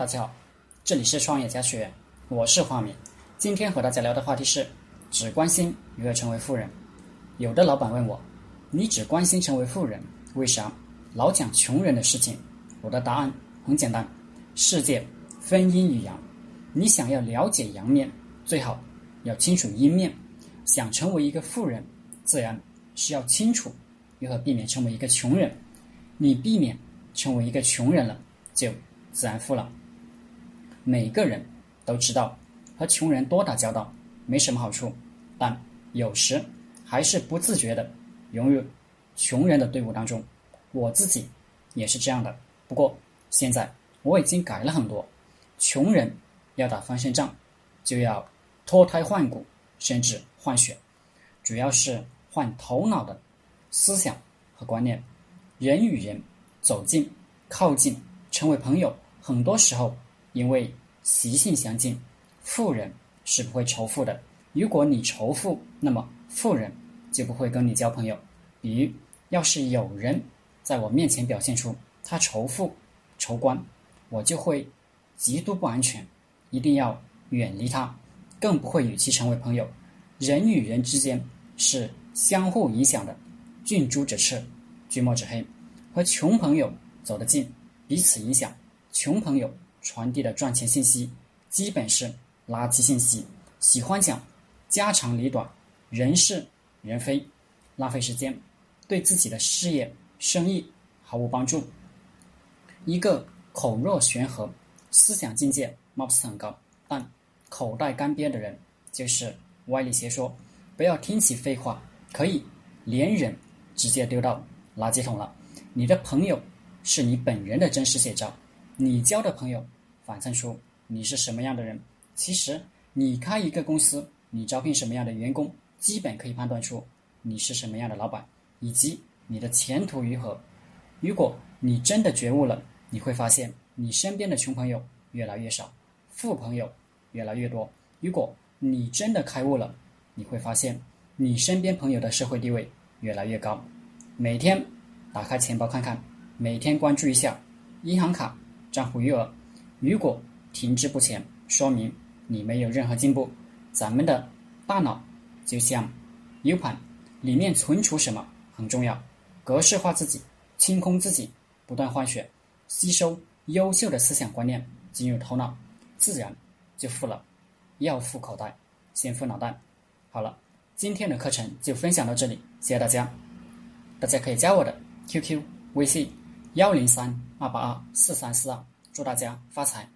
大家好，这里是创业家学院，我是华明。今天和大家聊的话题是只关心如何成为富人。有的老板问我，你只关心成为富人，为啥老讲穷人的事情？我的答案很简单，世界分阴与阳，你想要了解阳面，最好要清楚阴面。想成为一个富人，自然是要清楚如何避免成为一个穷人。你避免成为一个穷人了，就自然富了。每个人都知道和穷人多打交道没什么好处，但有时还是不自觉的融入穷人的队伍当中。我自己也是这样的，不过现在我已经改了很多。穷人要打翻身仗，就要脱胎换骨，甚至换血，主要是换头脑的思想和观念。人与人走近靠近成为朋友，很多时候因为习性相近，富人是不会仇富的。如果你仇富，那么富人就不会跟你交朋友。比如，要是有人在我面前表现出他仇富、仇官，我就会极度不安全，一定要远离他，更不会与其成为朋友。人与人之间是相互影响的，近朱者赤，近墨者黑。和穷朋友走得近，彼此影响，穷朋友传递的赚钱信息基本是垃圾信息，喜欢讲家长里短，人是人非，浪费时间，对自己的事业生意毫无帮助。一个口若悬河，思想境界貌似很高，但口袋干瘪的人就是歪理邪说。不要听其废话，可以连人直接丢到垃圾桶了。你的朋友是你本人的真实写照，你交的朋友反衬出你是什么样的人。其实你开一个公司，你招聘什么样的员工，基本可以判断出你是什么样的老板，以及你的前途如何。如果你真的觉悟了，你会发现你身边的穷朋友越来越少，富朋友越来越多。如果你真的开悟了，你会发现你身边朋友的社会地位越来越高。每天打开钱包看看，每天关注一下银行卡账户余额，如果停滞不前，说明你没有任何进步。咱们的大脑就像 U 盘，里面存储什么很重要，格式化自己，清空自己，不断换血，吸收优秀的思想观念进入头脑，自然就富了。要富口袋，先富脑袋。好了，今天的课程就分享到这里，谢谢大家。大家可以加我的 QQ 微信103282432，祝大家发财。